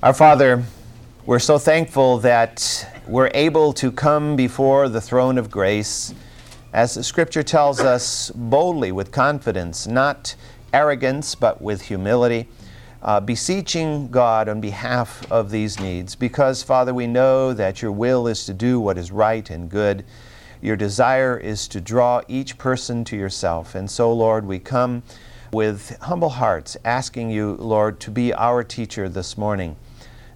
Our Father, we're so thankful that we're able to come before the throne of grace, as the Scripture tells us, boldly, with confidence, not arrogance, but with humility, beseeching God on behalf of these needs. Because, Father, we know that your will is to do what is right and good. Your desire is to draw each person to yourself. And so, Lord, we come with humble hearts, asking you, Lord, to be our teacher this morning,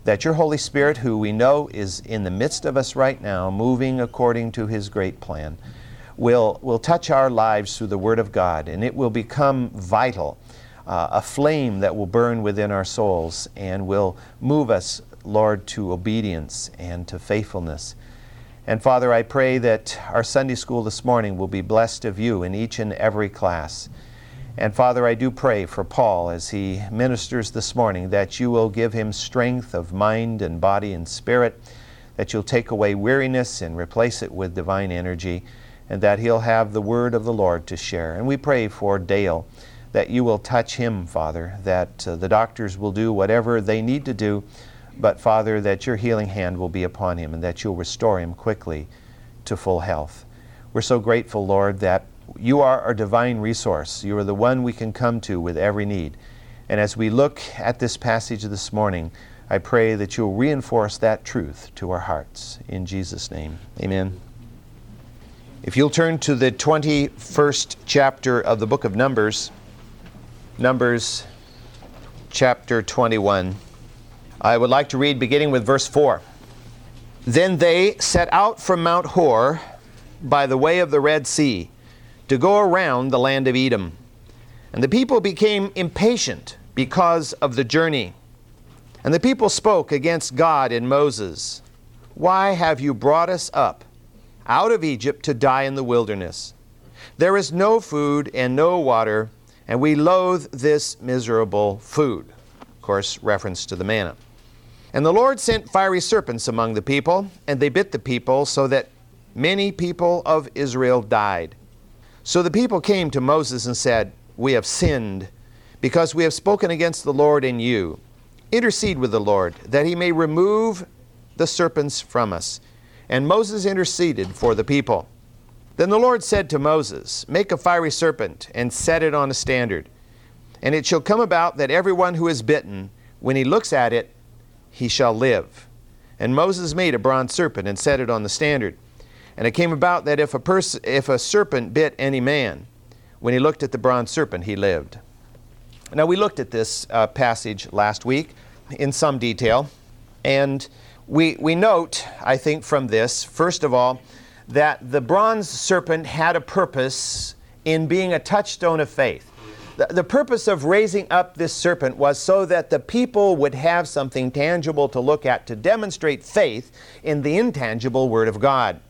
that your Holy Spirit, who we know is in the midst of us right now, moving according to his great plan, will touch our lives through the Word of God, and it will become vital, a flame that will burn within our souls and will move us, Lord, to obedience and to faithfulness. And Father, I pray that our Sunday school this morning will be blessed of you in each and every class. And Father, I do pray for Paul as he ministers this morning, that you will give him strength of mind and body and spirit, that you'll take away weariness and replace it with divine energy, and that he'll have the word of the Lord to share. And we pray for Dale, that you will touch him, Father, that the doctors will do whatever they need to do, but Father, that your healing hand will be upon him and that you'll restore him quickly to full health. We're so grateful, Lord, that you are our divine resource. You are the one we can come to with every need. And as we look at this passage this morning, I pray that you'll reinforce that truth to our hearts. In Jesus' name, amen. If you'll turn to the 21st chapter of the book of Numbers, Numbers chapter 21, I would like to read beginning with verse 4. Then they set out from Mount Hor by the way of the Red Sea, to go around the land of Edom. And the people became impatient because of the journey. And the people spoke against God and Moses. Why have you brought us up out of Egypt to die in the wilderness? There is no food and no water, and we loathe this miserable food. Of course, reference to the manna. And the Lord sent fiery serpents among the people, and they bit the people, so that many people of Israel died. So the people came to Moses and said, "We have sinned, because we have spoken against the Lord and you. Intercede with the Lord, that he may remove the serpents from us." And Moses interceded for the people. Then the Lord said to Moses, "Make a fiery serpent and set it on a standard. And it shall come about that everyone who is bitten, when he looks at it, he shall live." And Moses made a bronze serpent and set it on the standard. And it came about that if a serpent bit any man, when he looked at the bronze serpent, he lived. Now, we looked at this passage last week in some detail, and we note, I think, from this, first of all, that the bronze serpent had a purpose in being a touchstone of faith. The purpose of raising up this serpent was so that the people would have something tangible to look at to demonstrate faith in the intangible Word of God.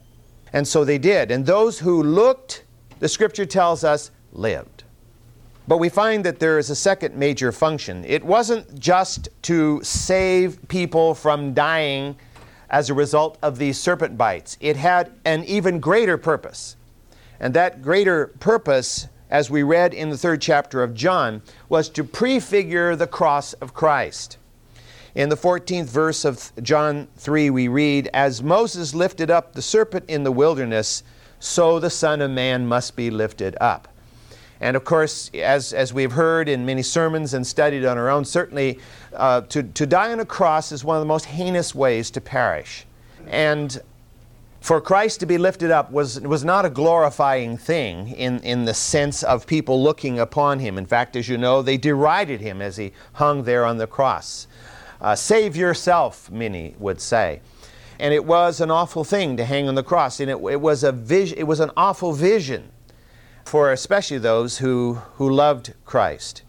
And so they did. And those who looked, the Scripture tells us, lived. But we find that there is a second major function. It wasn't just to save people from dying as a result of these serpent bites. It had an even greater purpose. And that greater purpose, as we read in the 3rd chapter of John, was to prefigure the cross of Christ. In the 14th verse of John 3, we read, "As Moses lifted up the serpent in the wilderness, so the Son of Man must be lifted up." And of course, as we've heard in many sermons and studied on our own, certainly to die on a cross is one of the most heinous ways to perish. And for Christ to be lifted up was not a glorifying thing in the sense of people looking upon him. In fact, as you know, they derided him as he hung there on the cross. Save yourself, many would say. And it was an awful thing to hang on the cross. And it was a vision. It was an awful vision for especially those who loved Christ.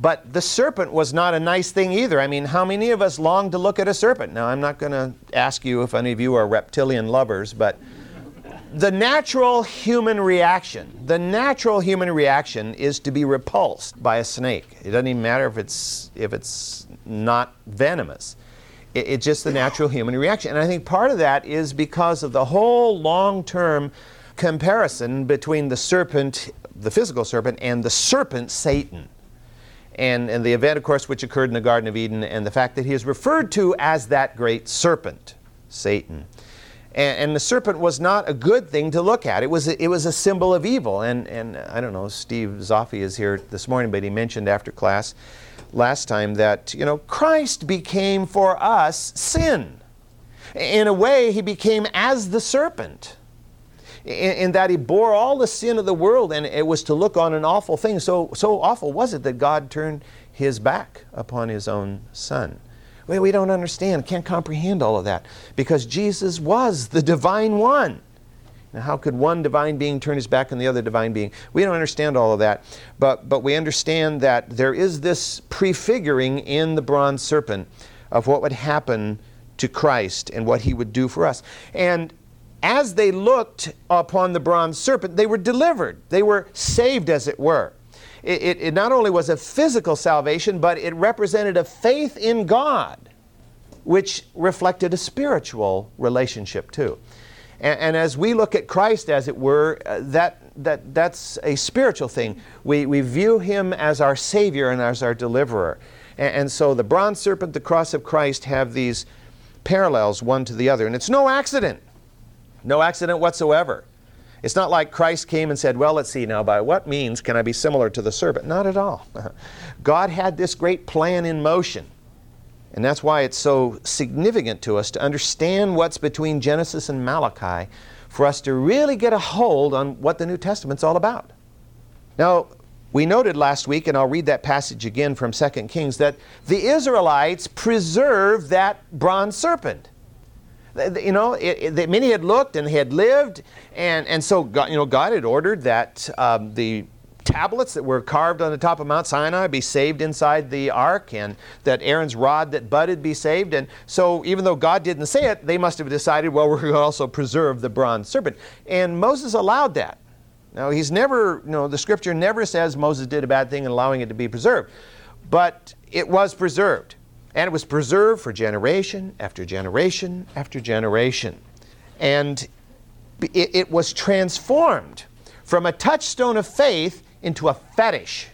But the serpent was not a nice thing either. I mean, how many of us long to look at a serpent? Now, I'm not going to ask you if any of you are reptilian lovers, but the natural human reaction, is to be repulsed by a snake. It doesn't even matter if it's not venomous. It's just the natural human reaction. And I think part of that is because of the whole long-term comparison between the serpent, the physical serpent, and the serpent, Satan. and the event, of course, which occurred in the Garden of Eden, and the fact that he is referred to as that great serpent, Satan. And the serpent was not a good thing to look at. It was a symbol of evil. And I don't know, Steve Zoffi is here this morning, but he mentioned after class last time that, you know, Christ became for us sin. In a way, he became as the serpent, in that he bore all the sin of the world, and it was to look on an awful thing. So awful was it that God turned his back upon his own son. Well, we don't understand, can't comprehend all of that, because Jesus was the divine one. Now, how could one divine being turn his back on the other divine being? We don't understand all of that, but we understand that there is this prefiguring in the bronze serpent of what would happen to Christ and what he would do for us. And as they looked upon the bronze serpent, they were delivered. They were saved, as it were. It not only was a physical salvation, but it represented a faith in God, which reflected a spiritual relationship too. And as we look at Christ, as it were, that's a spiritual thing. We view him as our Savior and as our deliverer. And so the bronze serpent, the cross of Christ, have these parallels one to the other. And it's no accident. No accident whatsoever. It's not like Christ came and said, well, let's see now, by what means can I be similar to the serpent? Not at all. God had this great plan in motion. And that's why it's so significant to us to understand what's between Genesis and Malachi, for us to really get a hold on what the New Testament's all about. Now, we noted last week, and I'll read that passage again from 2 Kings, that the Israelites preserved that bronze serpent. You know, many had looked and they had lived, and so God, you know, God had ordered that the tablets that were carved on the top of Mount Sinai be saved inside the ark, and that Aaron's rod that budded be saved. And so even though God didn't say it, they must have decided, well, we're going to also preserve the bronze serpent. And Moses allowed that. Now, he's never, you know, the scripture never says Moses did a bad thing in allowing it to be preserved, but it was preserved. And it was preserved for generation after generation after generation. And it was transformed from a touchstone of faith into a fetish,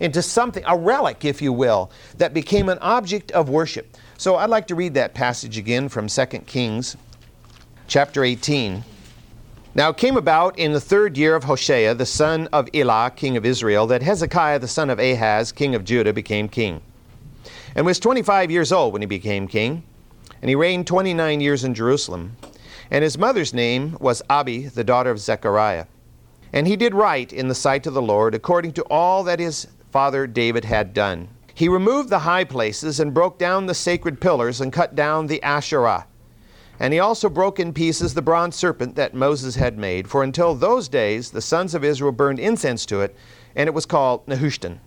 into something, a relic, if you will, that became an object of worship. So I'd like to read that passage again from 2 Kings chapter 18. Now it came about in the third year of Hoshea, the son of Elah, king of Israel, that Hezekiah, the son of Ahaz, king of Judah, became king, and was 25 years old when he became king, and he reigned 29 years in Jerusalem. And his mother's name was Abi, the daughter of Zechariah. And he did right in the sight of the Lord, according to all that his father David had done. He removed the high places and broke down the sacred pillars and cut down the Asherah. And he also broke in pieces the bronze serpent that Moses had made, for until those days the sons of Israel burned incense to it, and it was called Nehushtan.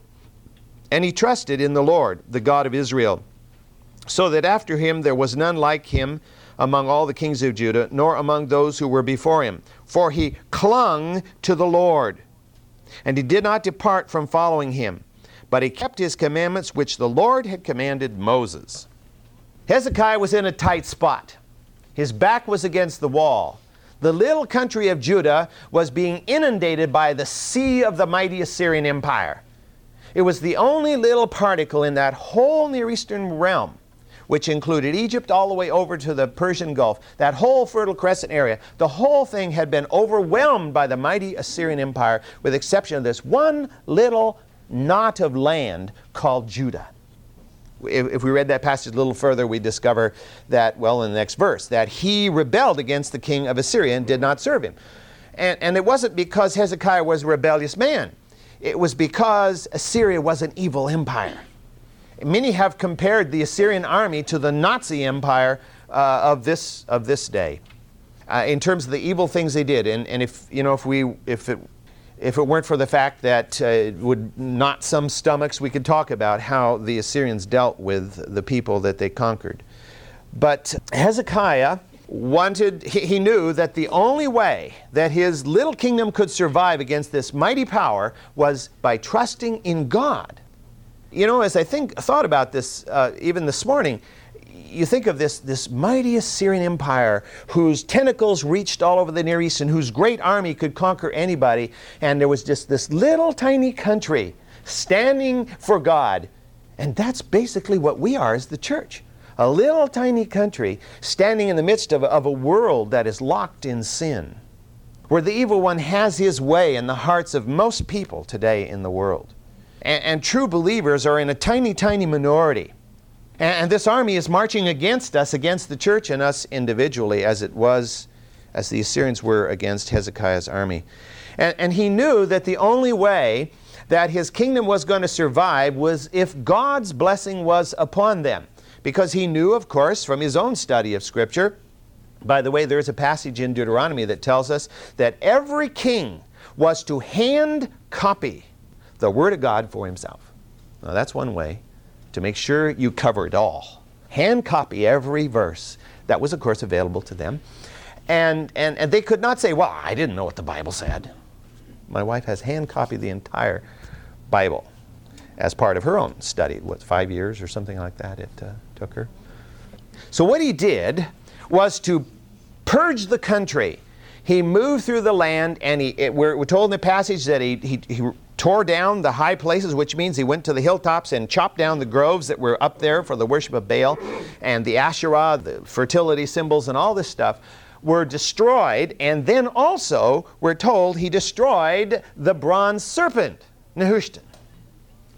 And he trusted in the Lord, the God of Israel, so that after him there was none like him among all the kings of Judah, nor among those who were before him. For he clung to the Lord, and he did not depart from following him, but he kept his commandments which the Lord had commanded Moses. Hezekiah was in a tight spot. His back was against the wall. The little country of Judah was being inundated by the sea of the mighty Assyrian Empire. It was the only little particle in that whole Near Eastern realm, which included Egypt all the way over to the Persian Gulf, that whole Fertile Crescent area. The whole thing had been overwhelmed by the mighty Assyrian Empire, with the exception of this one little knot of land called Judah. If we read that passage a little further, we discover that, well, in the next verse, that he rebelled against the king of Assyria and did not serve him. And it wasn't because Hezekiah was a rebellious man. It was because Assyria was an evil empire. Many have compared the Assyrian army to the Nazi empire of this day, in terms of the evil things they did. And if you know, if it weren't for the fact that it would knot some stomachs, we could talk about how the Assyrians dealt with the people that they conquered. But Hezekiah he knew that the only way that his little kingdom could survive against this mighty power was by trusting in God. You know, as I thought about this even this morning, you think of this mighty Assyrian Empire whose tentacles reached all over the Near East and whose great army could conquer anybody, and there was just this little tiny country standing for God. And that's basically what we are as the church. A little tiny country standing in the midst of a world that is locked in sin, where the evil one has his way in the hearts of most people today in the world. And true believers are in a tiny, tiny minority. And this army is marching against us, against the church and us individually, as it was, as the Assyrians were against Hezekiah's army. And he knew that the only way that his kingdom was going to survive was if God's blessing was upon them. Because he knew, of course, from his own study of Scripture, by the way, there's a passage in Deuteronomy that tells us that every king was to hand copy the Word of God for himself. Now that's one way to make sure you cover it all. Hand copy every verse. That was, of course, available to them. And they could not say, well, I didn't know what the Bible said. My wife has hand copied the entire Bible as part of her own study. What, 5 years or something like that it took her? So what he did was to purge the country. He moved through the land, and we're told in the passage that he tore down the high places, which means he went to the hilltops and chopped down the groves that were up there for the worship of Baal, and the Asherah, the fertility symbols, and all this stuff were destroyed. And then also, we're told, he destroyed the bronze serpent, Nehushtan.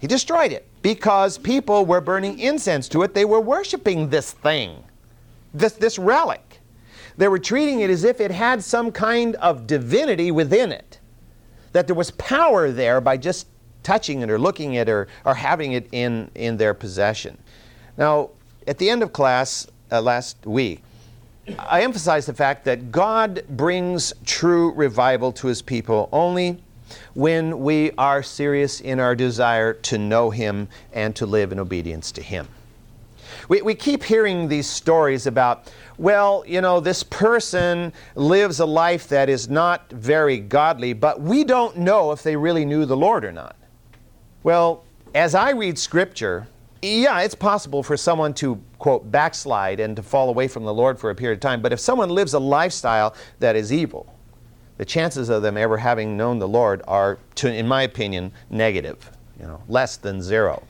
He destroyed it because people were burning incense to it. They were worshiping this thing, this relic. They were treating it as if it had some kind of divinity within it, that there was power there by just touching it or looking at it or having it in their possession. Now, at the end of class last week, I emphasized the fact that God brings true revival to His people only when we are serious in our desire to know Him and to live in obedience to Him. We keep hearing these stories about, well, you know, this person lives a life that is not very godly, but we don't know if they really knew the Lord or not. Well, as I read Scripture, yeah, it's possible for someone to, quote, backslide and to fall away from the Lord for a period of time. But if someone lives a lifestyle that is evil, the chances of them ever having known the Lord are, in my opinion, negative, you know, less than zero.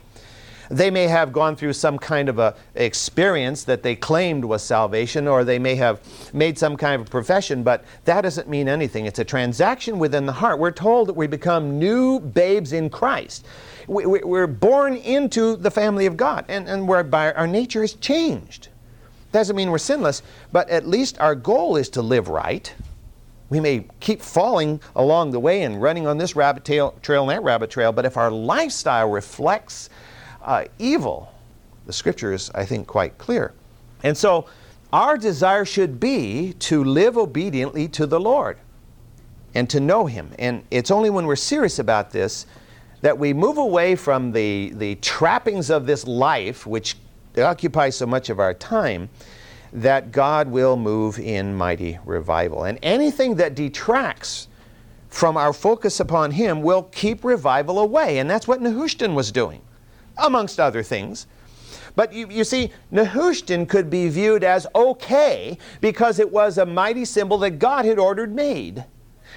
They may have gone through some kind of a experience that they claimed was salvation, or they may have made some kind of a profession, but that doesn't mean anything. It's a transaction within the heart. We're told that we become new babes in Christ. We're born into the family of God, and whereby our nature is changed. Doesn't mean we're sinless, but at least our goal is to live right. We may keep falling along the way and running on this rabbit trail and that rabbit trail, but if our lifestyle reflects evil, the Scripture is, I think, quite clear. And so our desire should be to live obediently to the Lord and to know Him. And it's only when we're serious about this that we move away from the trappings of this life, which occupies so much of our time, that God will move in mighty revival. And anything that detracts from our focus upon Him will keep revival away. And that's what Nehushtan was doing, amongst other things. But you see, Nehushtan could be viewed as okay because it was a mighty symbol that God had ordered made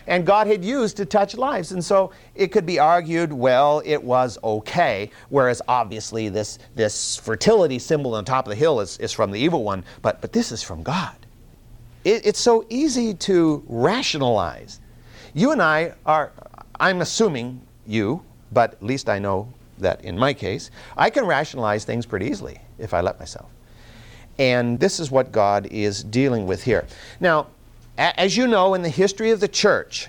and God had used to touch lives. And so it could be argued, well, it was okay, whereas obviously this fertility symbol on top of the hill is from the evil one, but this is from God. It's so easy to rationalize. You and I are, I'm assuming you, but at least I know that in my case, I can rationalize things pretty easily if I let myself. And this is what God is dealing with here. Now, as you know, in the history of the church,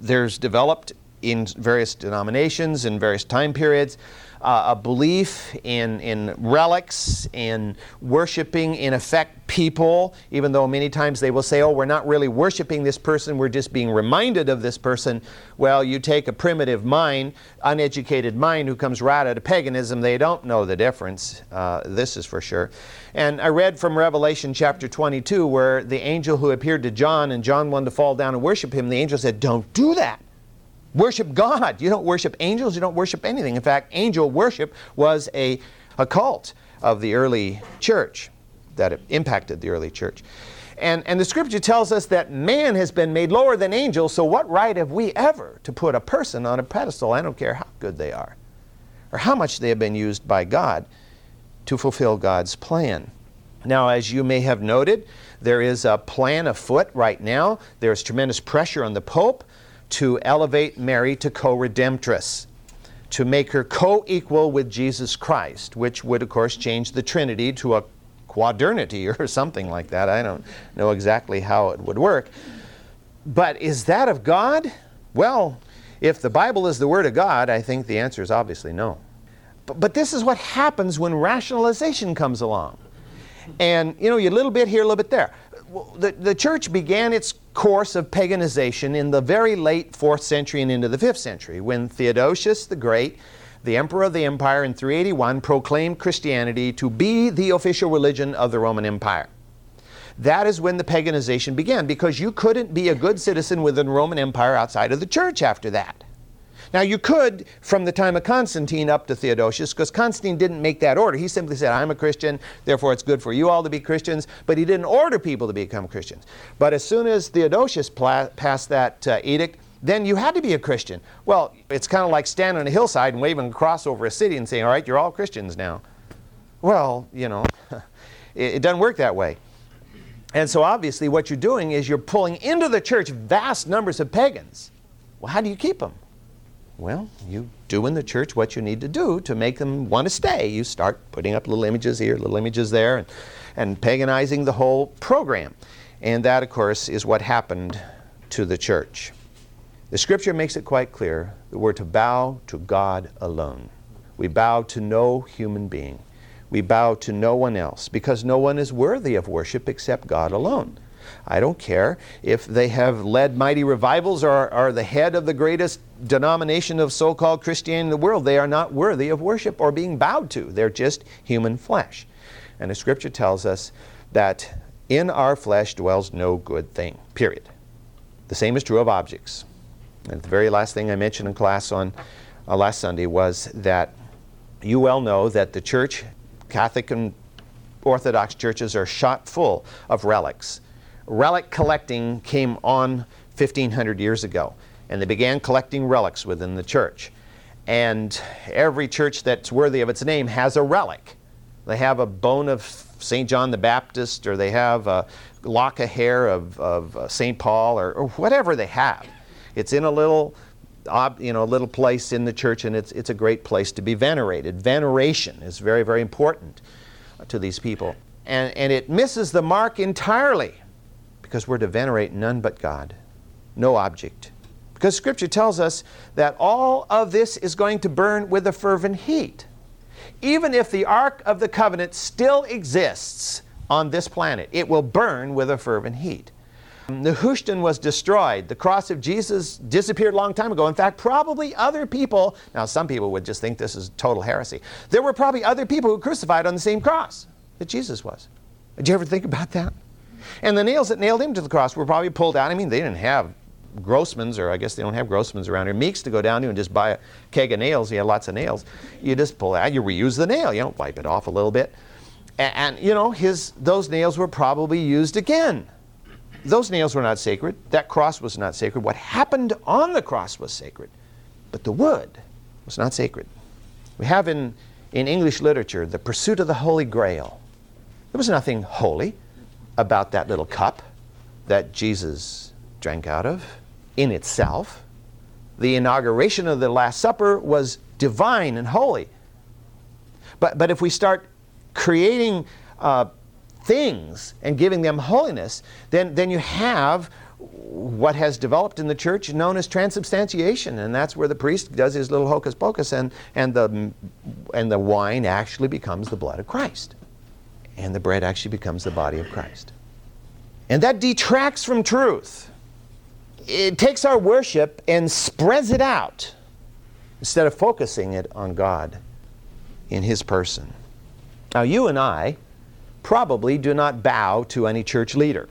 there's developed in various denominations, in various time periods, a belief in relics, in worshiping, in effect, people, even though many times they will say, oh, we're not really worshiping this person, we're just being reminded of this person. Well, you take a primitive mind, uneducated mind who comes right out of paganism, they don't know the difference. This is for sure. And I read from Revelation chapter 22 where the angel who appeared to John, and John wanted to fall down and worship him, the angel said, don't do that. Worship God. You don't worship angels. You don't worship anything. In fact, angel worship was a cult of the early church that impacted the early church. And the Scripture tells us that man has been made lower than angels, so what right have we ever to put a person on a pedestal? I don't care how good they are. or how much they have been used by God to fulfill God's plan. Now, as you may have noted, there is a plan afoot right now. There's tremendous pressure on the Pope to elevate Mary to co-redemptress, to make her co-equal with Jesus Christ, which would, of course, change the Trinity to a quadernity or something like that. I don't know exactly how it would work. But is that of God? Well, if the Bible is the Word of God, I think the answer is obviously no. But this is what happens when rationalization comes along. And, you know, you're a little bit here, a little bit there. The church began its course of paganization in the very late 4th century and into the 5th century, when Theodosius the Great, the emperor of the empire in 381, proclaimed Christianity to be the official religion of the Roman Empire. That is when the paganization began, because you couldn't be a good citizen within the Roman Empire outside of the church after that. Now, you could from the time of Constantine up to Theodosius, because Constantine didn't make that order. He simply said, I'm a Christian, therefore it's good for you all to be Christians, but he didn't order people to become Christians. But as soon as Theodosius passed that edict, then you had to be a Christian. Well, it's kind of like standing on a hillside and waving a cross over a city and saying, all right, you're all Christians now. Well, you know, it doesn't work that way. And so obviously what you're doing is you're pulling into the church vast numbers of pagans. Well, how do you keep them? Well, you do in the church what you need to do to make them want to stay. You start putting up little images here, little images there, and paganizing the whole program. And that, of course, is what happened to the church. The Scripture makes it quite clear that we're to bow to God alone. We bow to no human being. We bow to no one else, because no one is worthy of worship except God alone. I don't care if they have led mighty revivals or are the head of the greatest denomination of so-called Christianity in the world. They are not worthy of worship or being bowed to. They're just human flesh. And the Scripture tells us that in our flesh dwells no good thing, period. The same is true of objects. And the very last thing I mentioned in class on last Sunday was that you well know that the church, Catholic and Orthodox churches, are shot full of relics. Relic collecting came on 1,500 years ago, and they began collecting relics within the church. And every church that's worthy of its name has a relic. They have a bone of St. John the Baptist, or they have a lock of hair of St. Paul, or whatever they have. It's in a little, you know, little place in the church, and it's a great place to be venerated. Veneration is very, very important to these people. And it misses the mark entirely, because we're to venerate none but God, no object. Because Scripture tells us that all of this is going to burn with a fervent heat. Even if the Ark of the Covenant still exists on this planet, it will burn with a fervent heat. Nehushtan was destroyed. The cross of Jesus disappeared a long time ago. In fact, probably other people, now some people would just think this is total heresy. There were probably other people who crucified on the same cross that Jesus was. Did you ever think about that? And the nails that nailed him to the cross were probably pulled out. I mean, they didn't have Grossman's, or I guess they don't have Grossman's around here. Meeks to go down to and just buy a keg of nails. He had lots of nails. You just pull it out. You reuse the nail. You don't wipe it off a little bit. And you know, those nails were probably used again. Those nails were not sacred. That cross was not sacred. What happened on the cross was sacred. But the wood was not sacred. We have in English literature the pursuit of the Holy Grail. There was nothing holy about that little cup that Jesus drank out of in itself. The inauguration of the Last Supper was divine and holy. But if we start creating things and giving them holiness, then you have what has developed in the church known as transubstantiation, and that's where the priest does his little hocus pocus, and the wine actually becomes the blood of Christ. And the bread actually becomes the body of Christ. And that detracts from truth. It takes our worship and spreads it out instead of focusing it on God in His person. Now, you and I probably do not bow to any church leader.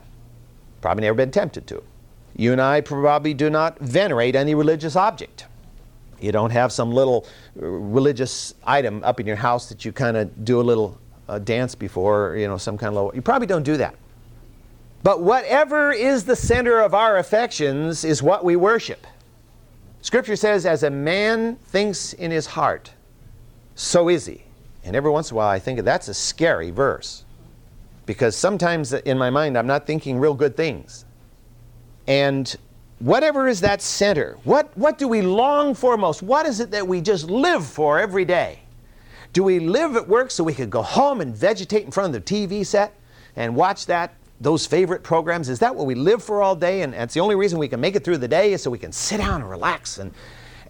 Probably never been tempted to. You and I probably do not venerate any religious object. You don't have some little religious item up in your house that you kind of do a little dance before, you know, some kind of low. You probably don't do that. But whatever is the center of our affections is what we worship. Scripture says, as a man thinks in his heart, so is he. And every once in a while I think that's a scary verse, because sometimes in my mind I'm not thinking real good things. And whatever is that center, what do we long for most? What is it that we just live for every day? Do we live at work so we could go home and vegetate in front of the TV set and watch those favorite programs? Is that what we live for all day? And that's the only reason we can make it through the day, is so we can sit down and relax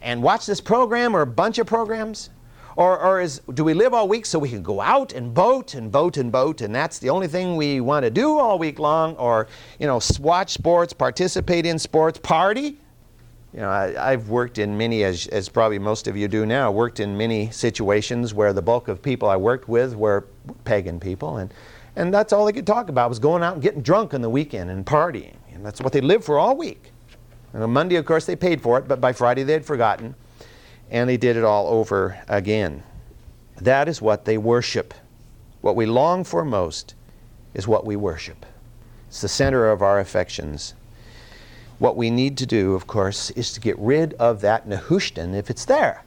and watch this program or a bunch of programs? Or do we live all week so we can go out and boat, and that's the only thing we want to do all week long? Or, watch sports, participate in sports, party? I've worked in many, as probably most of you do now, worked in many situations where the bulk of people I worked with were pagan people, and that's all they could talk about was going out and getting drunk on the weekend and partying. And that's what they lived for all week. And on Monday, of course, they paid for it, but by Friday they had forgotten. And they did it all over again. That is what they worship. What we long for most is what we worship. It's the center of our affections. What we need to do, of course, is to get rid of that Nehushtan if it's there.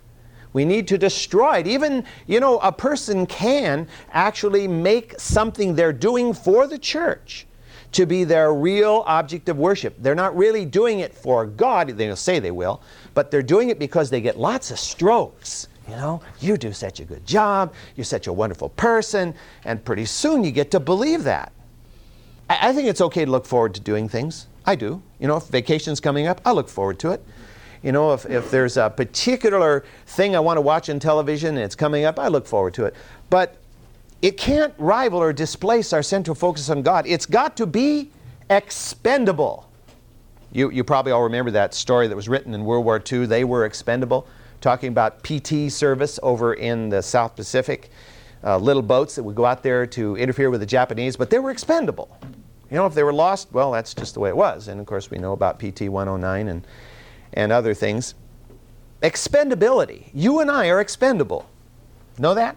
We need to destroy it. Even, a person can actually make something they're doing for the church to be their real object of worship. They're not really doing it for God. They'll say they will, but they're doing it because they get lots of strokes. You do such a good job. You're such a wonderful person. And pretty soon you get to believe that. I think it's okay to look forward to doing things. I do. If vacation's coming up, I look forward to it. If there's a particular thing I want to watch on television and it's coming up, I look forward to it. But it can't rival or displace our central focus on God. It's got to be expendable. You probably all remember that story that was written in World War II, They Were Expendable, talking about PT service over in the South Pacific. Little boats that would go out there to interfere with the Japanese, but they were expendable. If they were lost, well, that's just the way it was. And of course, we know about PT 109 and other things. Expendability. You and I are expendable. Know that?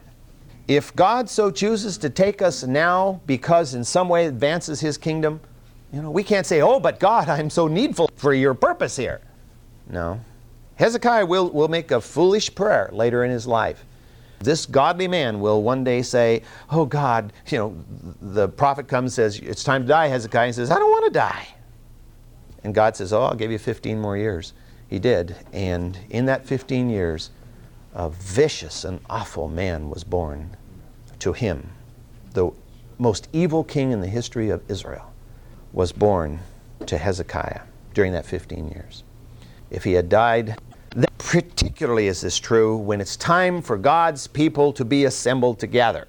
If God so chooses to take us now because in some way advances His kingdom, we can't say, oh, but God, I'm so needful for your purpose here. No. Hezekiah will make a foolish prayer later in his life. This godly man will one day say, oh, God, the prophet comes and says, it's time to die, Hezekiah. He says, I don't want to die. And God says, I'll give you 15 more years. He did. And in that 15 years, a vicious and awful man was born to him. The most evil king in the history of Israel was born to Hezekiah during that 15 years. If he had died, that particularly is this true when it's time for God's people to be assembled together.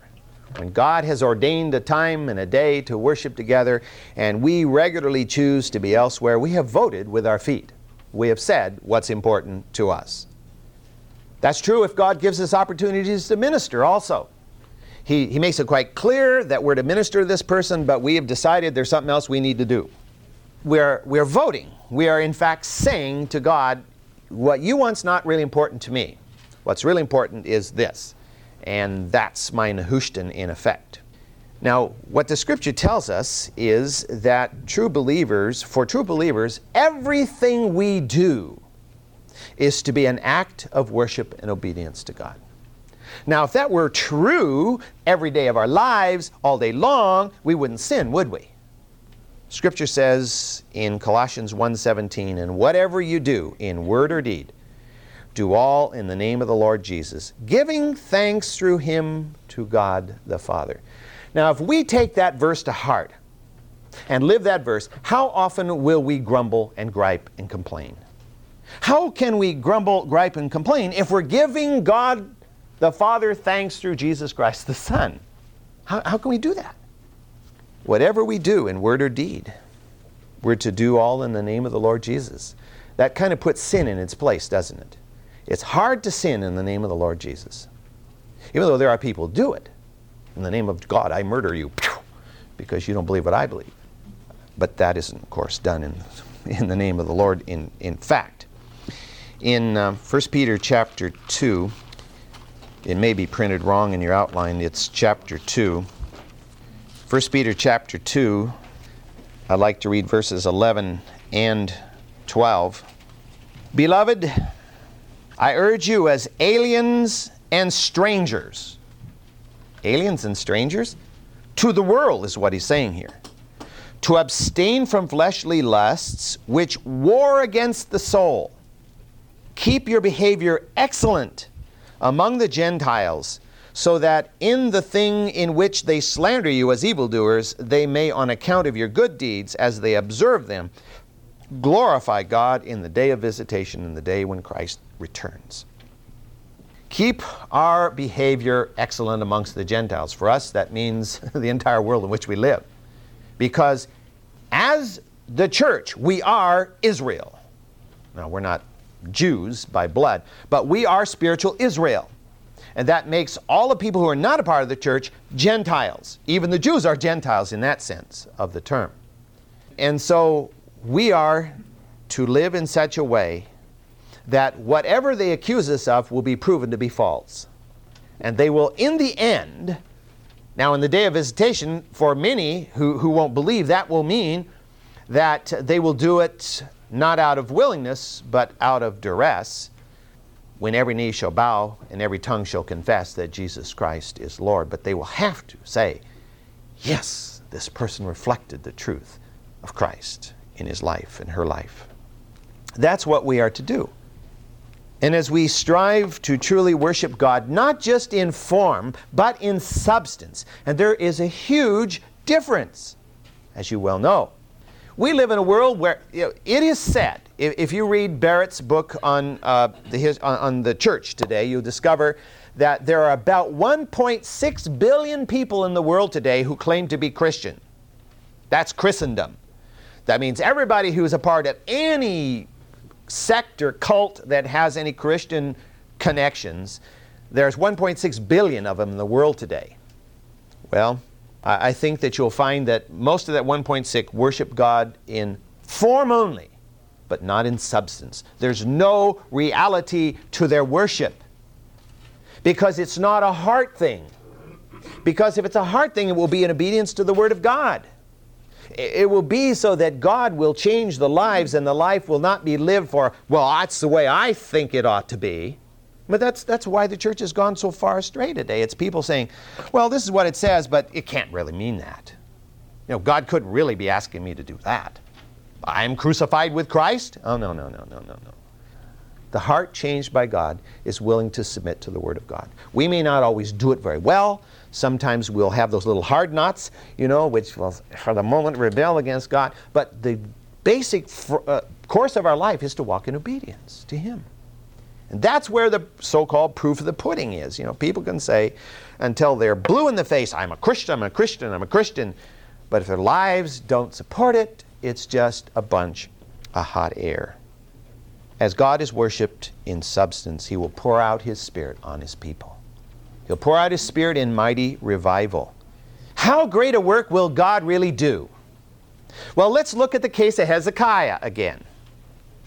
When God has ordained a time and a day to worship together, and we regularly choose to be elsewhere, we have voted with our feet. We have said what's important to us. That's true if God gives us opportunities to minister also. He makes it quite clear that we're to minister to this person, but we have decided there's something else we need to do. We're voting. We are in fact saying to God, what you want's not really important to me. What's really important is this. And that's my Nehushtan in effect. Now, what the scripture tells us is that for true believers, everything we do is to be an act of worship and obedience to God. Now, if that were true every day of our lives, all day long, we wouldn't sin, would we? Scripture says in Colossians 1:17, and whatever you do in word or deed, do all in the name of the Lord Jesus, giving thanks through Him to God the Father. Now, if we take that verse to heart and live that verse, how often will we grumble and gripe and complain? How can we grumble, gripe, and complain if we're giving God the Father thanks through Jesus Christ the Son? How can we do that? Whatever we do in word or deed, we're to do all in the name of the Lord Jesus. That kind of puts sin in its place, doesn't it? It's hard to sin in the name of the Lord Jesus. Even though there are people who do it. In the name of God, I murder you because you don't believe what I believe. But that isn't, of course, done in the name of the Lord in fact. In 1 Peter chapter 2, it may be printed wrong in your outline, it's chapter 2. 1 Peter chapter 2, I'd like to read verses 11 and 12. Beloved, I urge you as aliens and strangers. Aliens and strangers? To the world is what he's saying here. To abstain from fleshly lusts which war against the soul. Keep your behavior excellent among the Gentiles, so that in the thing in which they slander you as evildoers, they may, on account of your good deeds, as they observe them, glorify God in the day of visitation, in the day when Christ returns. Keep our behavior excellent amongst the Gentiles. For us, that means the entire world in which we live. Because as the church, we are Israel. Now, we're not Jews by blood, but we are spiritual Israel. And that makes all the people who are not a part of the church Gentiles. Even the Jews are Gentiles in that sense of the term. And so we are to live in such a way that whatever they accuse us of will be proven to be false. And they will, in the end, now in the day of visitation, for many who won't believe, that will mean that they will do it not out of willingness, but out of duress, when every knee shall bow and every tongue shall confess that Jesus Christ is Lord. But they will have to say, yes, this person reflected the truth of Christ in his life and her life. That's what we are to do. And as we strive to truly worship God, not just in form, but in substance, and there is a huge difference, as you well know. We live in a world where, you know, it is said, if you read Barrett's book on the church today, you'll discover that there are about 1.6 billion people in the world today who claim to be Christian. That's Christendom. That means everybody who is a part of any sect or cult that has any Christian connections, there's 1.6 billion of them in the world today. Well, I think that you'll find that most of that 1.6 worship God in form only, but not in substance. There's no reality to their worship, because it's not a heart thing. Because if it's a heart thing, it will be in obedience to the Word of God. It will be so that God will change the lives, and the life will not be lived for, well, that's the way I think it ought to be. But that's why the church has gone so far astray today. It's people saying, well, this is what it says, but it can't really mean that. You know, God couldn't really be asking me to do that. I'm crucified with Christ? Oh, no. The heart changed by God is willing to submit to the Word of God. We may not always do it very well. Sometimes we'll have those little hard knots, you know, which will for the moment rebel against God. But the basic course of our life is to walk in obedience to Him. And that's where the so-called proof of the pudding is. You know, people can say until they're blue in the face, I'm a Christian, I'm a Christian, I'm a Christian. But if their lives don't support it, it's just a bunch of hot air. As God is worshipped in substance, He will pour out His Spirit on His people. He'll pour out His Spirit in mighty revival. How great a work will God really do? Well, let's look at the case of Hezekiah again.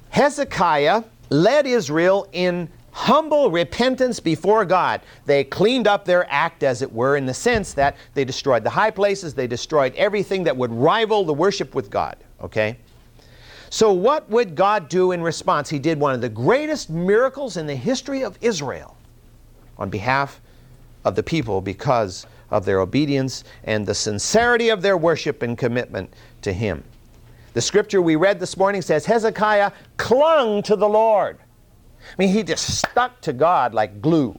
Hezekiah led Israel in humble repentance before God. They cleaned up their act, as it were, in the sense that they destroyed the high places, they destroyed everything that would rival the worship with God, okay? So what would God do in response? He did one of the greatest miracles in the history of Israel on behalf of the people, because of their obedience and the sincerity of their worship and commitment to Him. The scripture we read this morning says Hezekiah clung to the Lord. I mean, he just stuck to God like glue.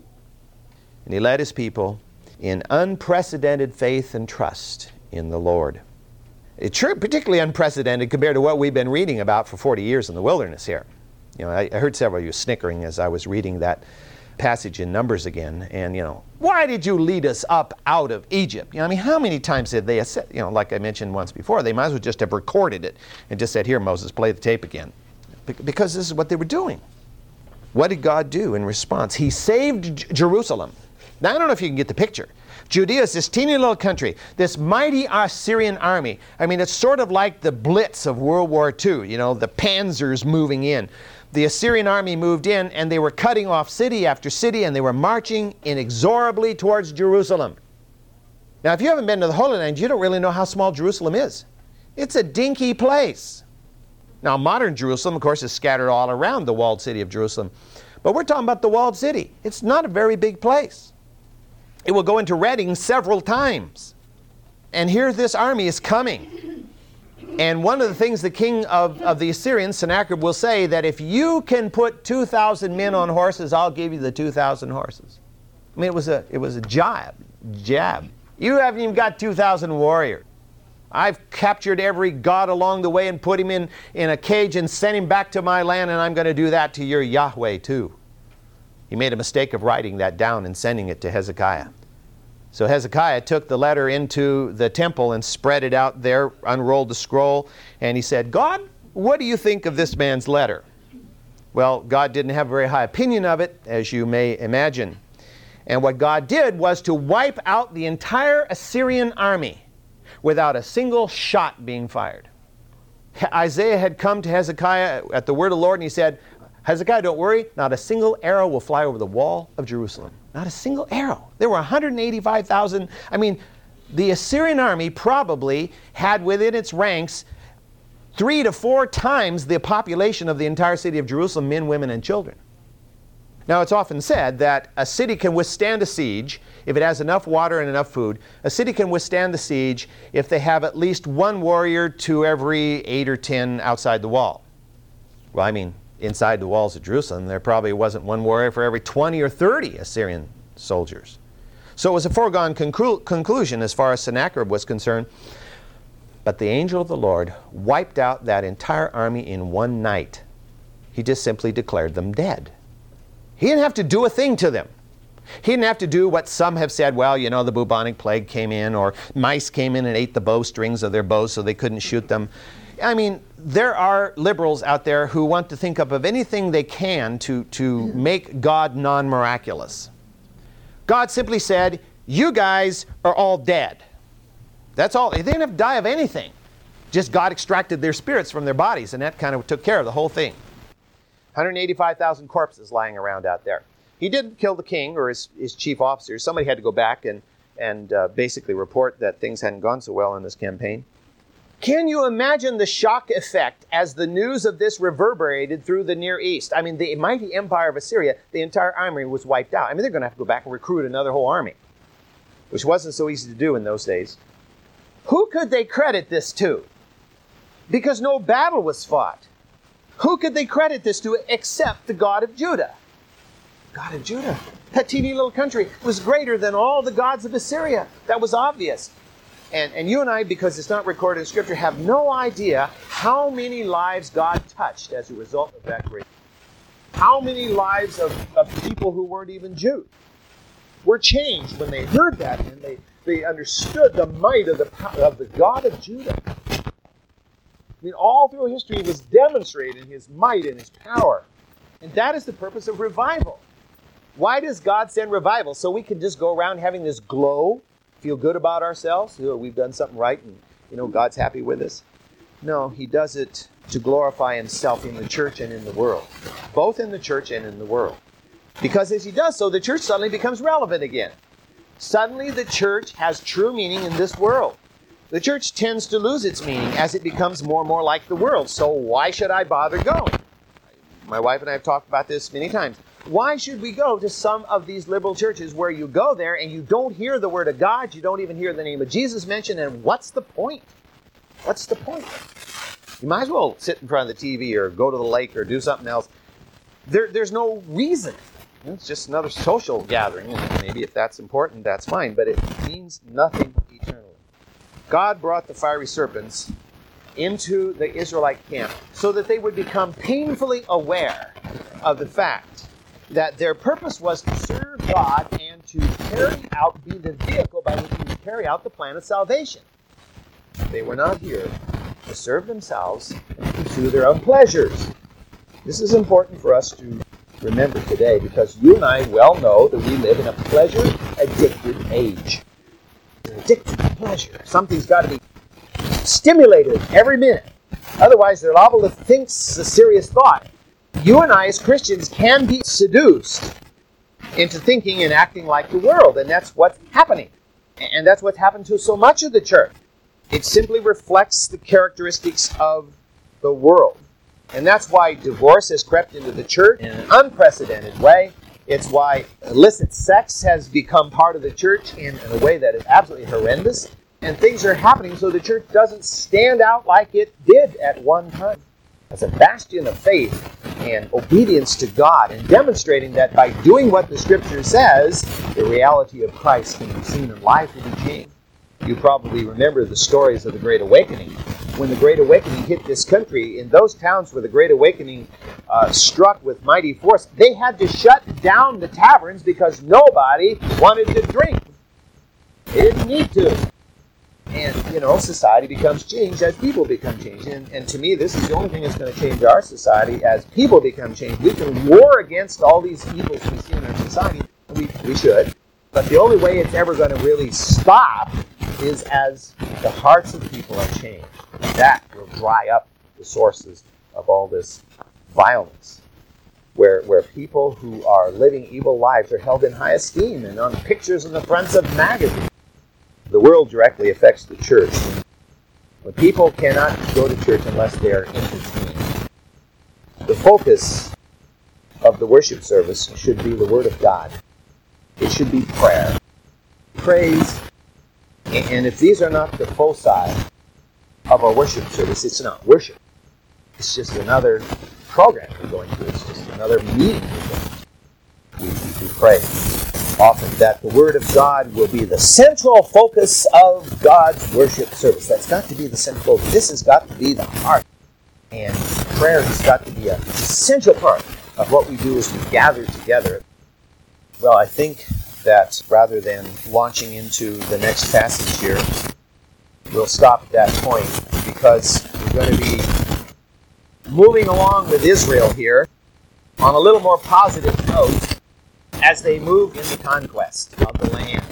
And he led his people in unprecedented faith and trust in the Lord. It's particularly unprecedented compared to what we've been reading about for 40 years in the wilderness here. You know, I heard several of you snickering as I was reading that passage in Numbers again. And, you know, why did you lead us up out of Egypt? You know, I mean, how many times did they, you know, like I mentioned once before, they might as well just have recorded it and just said, here, Moses, play the tape again. Because this is what they were doing. What did God do in response? He saved Jerusalem. Now, I don't know if you can get the picture. Judea is this teeny little country, this mighty Assyrian army. I mean, it's sort of like the Blitz of World War II, you know, the panzers moving in. The Assyrian army moved in, and they were cutting off city after city, and they were marching inexorably towards Jerusalem. Now, if you haven't been to the Holy Land, you don't really know how small Jerusalem is. It's a dinky place. Now, modern Jerusalem, of course, is scattered all around the walled city of Jerusalem. But we're talking about the walled city. It's not a very big place. It will go into Reading several times. And here this army is coming. And one of the things the king of the Assyrians, Sennacherib, will say that if you can put 2,000 men on horses, I'll give you the 2,000 horses. I mean, it was a jab. You haven't even got 2,000 warriors. I've captured every god along the way and put him in a cage and sent him back to my land, and I'm going to do that to your Yahweh too. He made a mistake of writing that down and sending it to Hezekiah. So Hezekiah took the letter into the temple and spread it out there, unrolled the scroll, and he said, God, what do you think of this man's letter? Well, God didn't have a very high opinion of it, as you may imagine. And what God did was to wipe out the entire Assyrian army without a single shot being fired. Isaiah had come to Hezekiah at the word of the Lord, and he said, Hezekiah, don't worry, not a single arrow will fly over the wall of Jerusalem. Not a single arrow. There were 185,000. I mean, the Assyrian army probably had within its ranks 3 to 4 times the population of the entire city of Jerusalem, men, women, and children. Now, it's often said that a city can withstand a siege if it has enough water and enough food. A city can withstand the siege if they have at least one warrior to every 8 or 10 outside the wall. Well, I mean, inside the walls of Jerusalem, there probably wasn't one warrior for every 20 or 30 Assyrian soldiers. So it was a foregone conclusion as far as Sennacherib was concerned. But the angel of the Lord wiped out that entire army in one night. He just simply declared them dead. He didn't have to do a thing to them. He didn't have to do what some have said, well, you know, the bubonic plague came in, or mice came in and ate the bowstrings of their bows so they couldn't shoot them. I mean, there are liberals out there who want to think up of anything they can to make God non-miraculous. God simply said, you guys are all dead. That's all. They didn't have to die of anything. Just God extracted their spirits from their bodies, and that kind of took care of the whole thing. 185,000 corpses lying around out there. He didn't kill the king or his chief officers. Somebody had to go back and basically report that things hadn't gone so well in this campaign. Can you imagine the shock effect as the news of this reverberated through the Near East? I mean, the mighty empire of Assyria, the entire army was wiped out. I mean, they're going to have to go back and recruit another whole army, which wasn't so easy to do in those days. Who could they credit this to? Because no battle was fought. Who could they credit this to except the God of Judah? God of Judah, that teeny little country, was greater than all the gods of Assyria. That was obvious. And you and I, because it's not recorded in Scripture, have no idea how many lives God touched as a result of that great. How many lives of people who weren't even Jews were changed when they heard that and they understood the might of the God of Judah. I mean, all through history, he was demonstrating his might and his power. And that is the purpose of revival. Why does God send revival? So we can just go around having this glow, feel good about ourselves, we've done something right, and God's happy with us. No, he does it to glorify himself in the church and in the world. Both in the church and in the world. Because as he does so, the church suddenly becomes relevant again. Suddenly the church has true meaning in this world. The church tends to lose its meaning as it becomes more and more like the world. So why should I bother going? My wife and I have talked about this many times. Why should we go to some of these liberal churches where you go there and you don't hear the word of God, you don't even hear the name of Jesus mentioned, and what's the point? What's the point? You might as well sit in front of the TV or go to the lake or do something else. There's no reason. It's just another social gathering. And maybe if that's important, that's fine, but it means nothing eternally. God brought the fiery serpents into the Israelite camp so that they would become painfully aware of the fact that their purpose was to serve God and to be the vehicle by which he would carry out the plan of salvation. They were not here to serve themselves and pursue their own pleasures. This is important for us to remember today because you and I well know that we live in a pleasure-addicted age. Addicted to pleasure. Something's got to be stimulated every minute. Otherwise, they're liable to think a serious thought. You and I as Christians can be seduced into thinking and acting like the world, and that's what's happening. And that's what's happened to so much of the church. It simply reflects the characteristics of the world. And that's why divorce has crept into the church in an unprecedented way. It's why illicit sex has become part of the church in a way that is absolutely horrendous. And things are happening so the church doesn't stand out like it did at one time. As a bastion of faith and obedience to God, and demonstrating that by doing what the Scripture says, the reality of Christ can be seen in life and change. You probably remember the stories of the Great Awakening. When the Great Awakening hit this country, in those towns where the Great Awakening struck with mighty force, they had to shut down the taverns because nobody wanted to drink. They didn't need to. And, you know, society becomes changed as people become changed. And to me, this is the only thing that's going to change our society. As people become changed, we can war against all these evils we see in our society. We should. But the only way it's ever going to really stop is as the hearts of people are changed. That will dry up the sources of all this violence, where people who are living evil lives are held in high esteem and on pictures in the fronts of magazines. The world directly affects the church. When people cannot go to church unless they are entertained, the focus of the worship service should be the Word of God. It should be prayer, praise. And if these are not the foci of our worship service, it's not worship. It's just another program we're going to. It's just another meeting we're going to. We pray often that the Word of God will be the central focus of God's worship service. That's got to be the central focus. This has got to be the heart. And prayer has got to be a central part of what we do as we gather together. Well, I think that rather than launching into the next passage here, we'll stop at that point because we're going to be moving along with Israel here on a little more positive note as they move in the conquest of the land.